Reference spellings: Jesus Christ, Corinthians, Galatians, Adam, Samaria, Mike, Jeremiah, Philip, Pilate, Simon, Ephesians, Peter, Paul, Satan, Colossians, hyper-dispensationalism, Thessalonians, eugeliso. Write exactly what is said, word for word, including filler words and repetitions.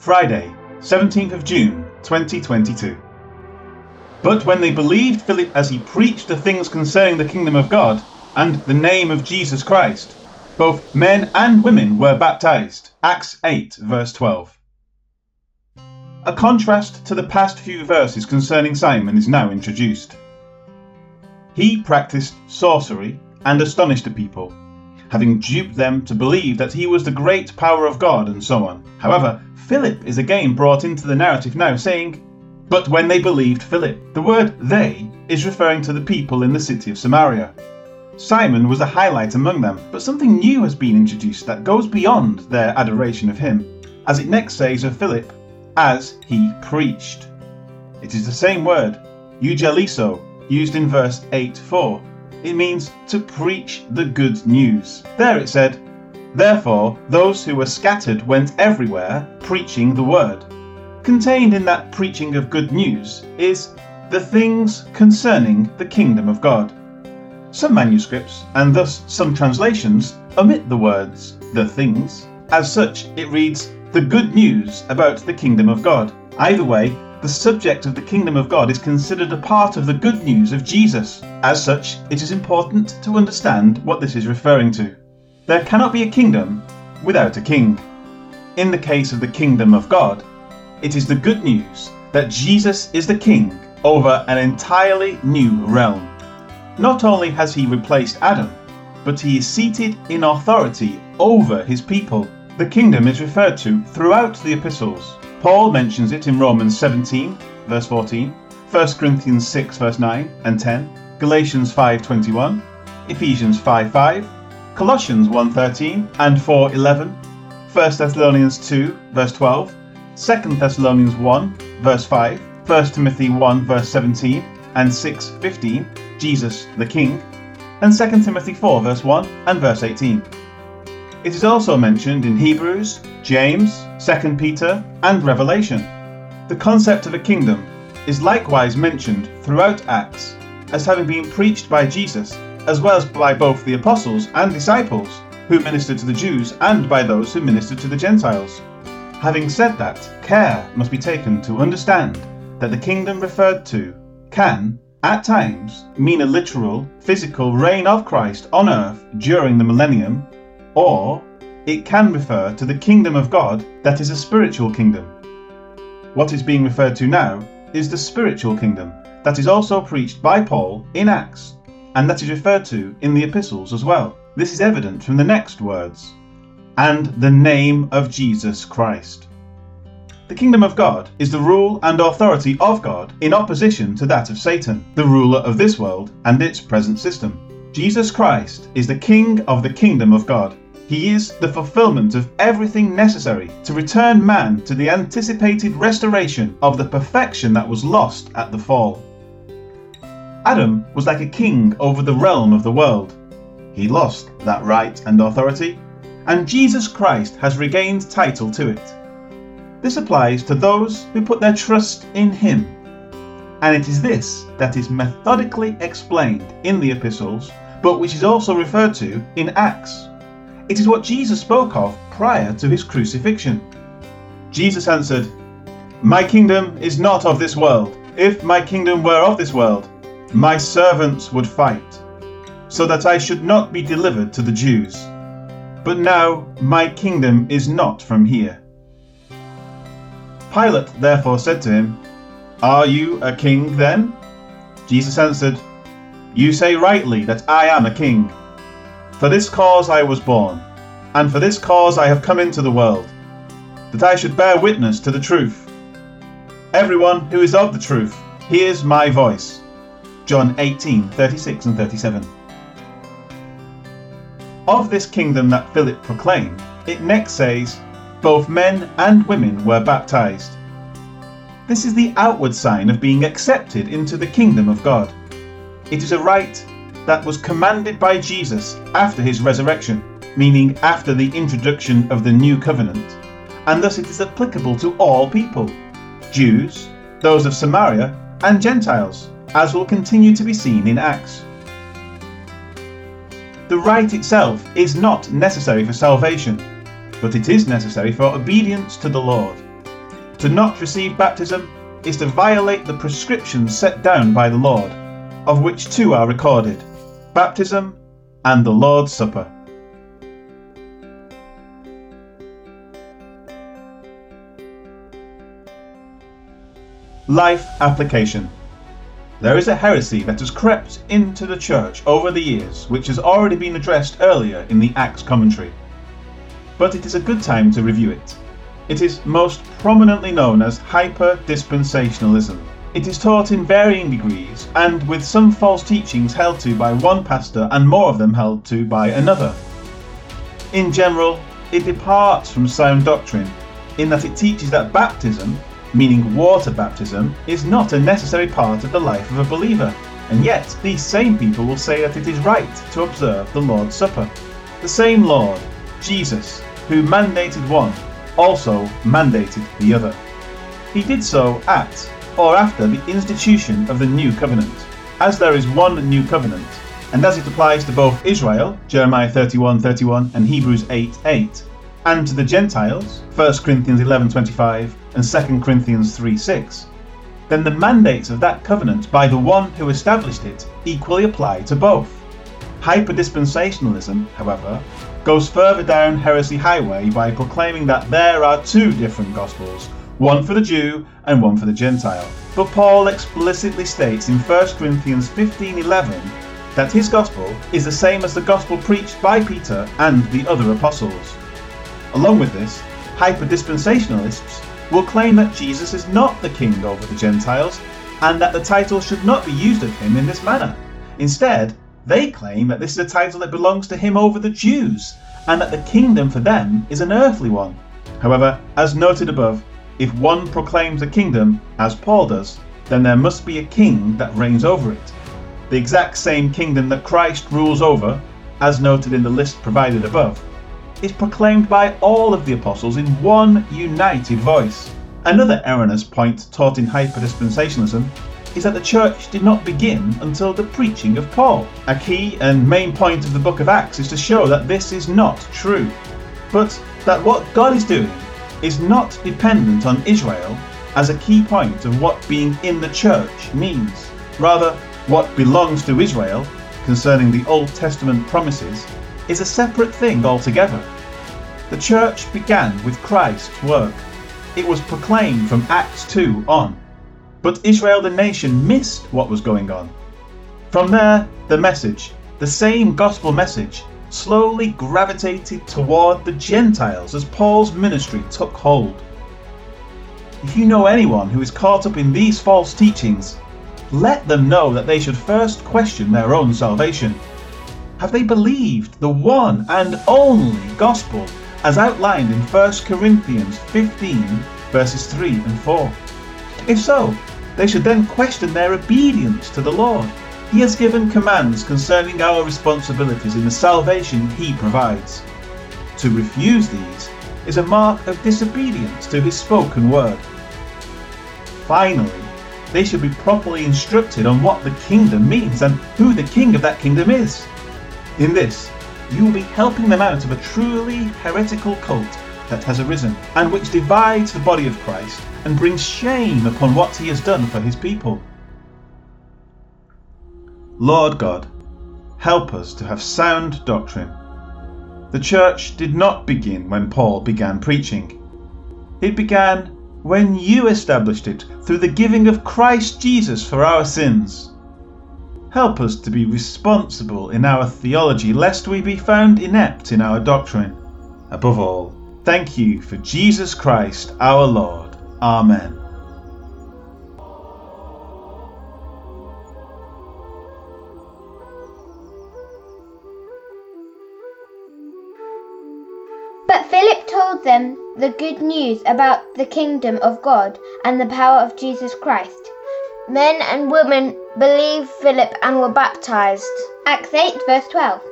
Friday, seventeenth of June, twenty twenty-two. But when they believed Philip as he preached the things concerning the kingdom of God and the name of Jesus Christ, both men and women were baptized. Acts eight, verse twelve. A contrast to the past few verses concerning Simon is now introduced. He practiced sorcery and astonished the people, having duped them to believe that he was the great power of God and so on. However, Philip is again brought into the narrative now, saying, "But when they believed Philip." The word "they" is referring to the people in the city of Samaria. Simon was a highlight among them, but something new has been introduced that goes beyond their adoration of him, as it next says of Philip, "as he preached." It is the same word, eugeliso, used in verse eight four. It means to preach the good news. There it said, "Therefore those who were scattered went everywhere, preaching the word." Contained in that preaching of good news is the things concerning the kingdom of God. Some manuscripts, and thus some translations, omit the words "the things." As such, it reads, "the good news about the kingdom of God." Either way, the subject of the kingdom of God is considered a part of the good news of Jesus. As such, it is important to understand what this is referring to. There cannot be a kingdom without a king. In the case of the kingdom of God, it is the good news that Jesus is the king over an entirely new realm. Not only has he replaced Adam, but he is seated in authority over his people. The kingdom is referred to throughout the epistles. Paul mentions it in Romans seventeen, verse fourteen, First Corinthians six, verse nine and ten, Galatians five twenty-one, Ephesians five five, Colossians one thirteen and four eleven, First Thessalonians two, verse twelve, Second Thessalonians one, verse five, First Timothy one, verse seventeen and six fifteen, Jesus the King, and Second Timothy four, verse one and verse eighteen. It is also mentioned in Hebrews, James, Second Peter and Revelation. The concept of a kingdom is likewise mentioned throughout Acts as having been preached by Jesus, as well as by both the apostles and disciples who ministered to the Jews and by those who ministered to the Gentiles. Having said that, care must be taken to understand that the kingdom referred to can, at times, mean a literal, physical reign of Christ on earth during the millennium, or it can refer to the kingdom of God that is a spiritual kingdom. What is being referred to now is the spiritual kingdom that is also preached by Paul in Acts, and that is referred to in the epistles as well. This is evident from the next words, "and the name of Jesus Christ." The kingdom of God is the rule and authority of God in opposition to that of Satan, the ruler of this world and its present system. Jesus Christ is the King of the kingdom of God. He is the fulfillment of everything necessary to return man to the anticipated restoration of the perfection that was lost at the fall. Adam was like a king over the realm of the world. He lost that right and authority, and Jesus Christ has regained title to it. This applies to those who put their trust in him, and it is this that is methodically explained in the epistles, but which is also referred to in Acts. It is what Jesus spoke of prior to his crucifixion. Jesus answered, "My kingdom is not of this world. If my kingdom were of this world, my servants would fight, so that I should not be delivered to the Jews. But now my kingdom is not from here." Pilate therefore said to him, "Are you a king then?" Jesus answered, "You say rightly that I am a king. For this cause I was born, and for this cause I have come into the world, that I should bear witness to the truth. Everyone who is of the truth hears my voice." John eighteen, thirty-six and thirty-seven. Of this kingdom that Philip proclaimed, it next says, "both men and women were baptized." This is the outward sign of being accepted into the kingdom of God. It is a rite that was commanded by Jesus after his resurrection, meaning after the introduction of the new covenant, and thus it is applicable to all people, Jews, those of Samaria, and Gentiles, as will continue to be seen in Acts. The rite itself is not necessary for salvation, but it is necessary for obedience to the Lord. To not receive baptism is to violate the prescriptions set down by the Lord, of which two are recorded, baptism and the Lord's Supper. Life application. There is a heresy that has crept into the church over the years, which has already been addressed earlier in the Acts commentary. But it is a good time to review it. It is most prominently known as hyper-dispensationalism. It is taught in varying degrees, and with some false teachings held to by one pastor and more of them held to by another. In general, it departs from sound doctrine, in that it teaches that baptism, meaning water baptism, is not a necessary part of the life of a believer, and yet these same people will say that it is right to observe the Lord's Supper. The same Lord, Jesus, who mandated one, also mandated the other. He did so at or after the institution of the New Covenant. As there is one New Covenant, and as it applies to both Israel, Jeremiah thirty-one thirty-one and Hebrews eight eight, and to the Gentiles, First Corinthians eleven twenty-five and Second Corinthians three six, then the mandates of that covenant by the one who established it equally apply to both. Hyperdispensationalism, however, goes further down heresy highway by proclaiming that there are two different Gospels, one for the Jew and one for the Gentile. But Paul explicitly states in First Corinthians fifteen eleven that his Gospel is the same as the Gospel preached by Peter and the other apostles. Along with this, hyperdispensationalists will claim that Jesus is not the king over the Gentiles and that the title should not be used of him in this manner. Instead, they claim that this is a title that belongs to him over the Jews, and that the kingdom for them is an earthly one. However, as noted above, if one proclaims a kingdom, as Paul does, then there must be a king that reigns over it. The exact same kingdom that Christ rules over, as noted in the list provided above, is proclaimed by all of the apostles in one united voice. Another erroneous point taught in hyperdispensationalism is that the church did not begin until the preaching of Paul. A key and main point of the book of Acts is to show that this is not true, but that what God is doing is not dependent on Israel as a key point of what being in the church means. Rather, what belongs to Israel, concerning the Old Testament promises, is a separate thing altogether. The church began with Christ's work. It was proclaimed from Acts two on. But Israel the nation missed what was going on. From there, the message, the same gospel message, slowly gravitated toward the Gentiles as Paul's ministry took hold. If you know anyone who is caught up in these false teachings, let them know that they should first question their own salvation. Have they believed the one and only gospel as outlined in First Corinthians fifteen verses three and four? If so, they should then question their obedience to the Lord. He has given commands concerning our responsibilities in the salvation he provides. To refuse these is a mark of disobedience to his spoken word. Finally, they should be properly instructed on what the kingdom means and who the king of that kingdom is. In this, you will be helping them out of a truly heretical cult that has arisen, and which divides the body of Christ and brings shame upon what he has done for his people. Lord God, help us to have sound doctrine. The church did not begin when Paul began preaching. It began when you established it through the giving of Christ Jesus for our sins. Help us to be responsible in our theology, lest we be found inept in our doctrine. Above all, thank you for Jesus Christ, our Lord. Amen. But Philip told them the good news about the kingdom of God and the power of Jesus Christ. Men and women believed Philip and were baptized. Acts eight verse twelve.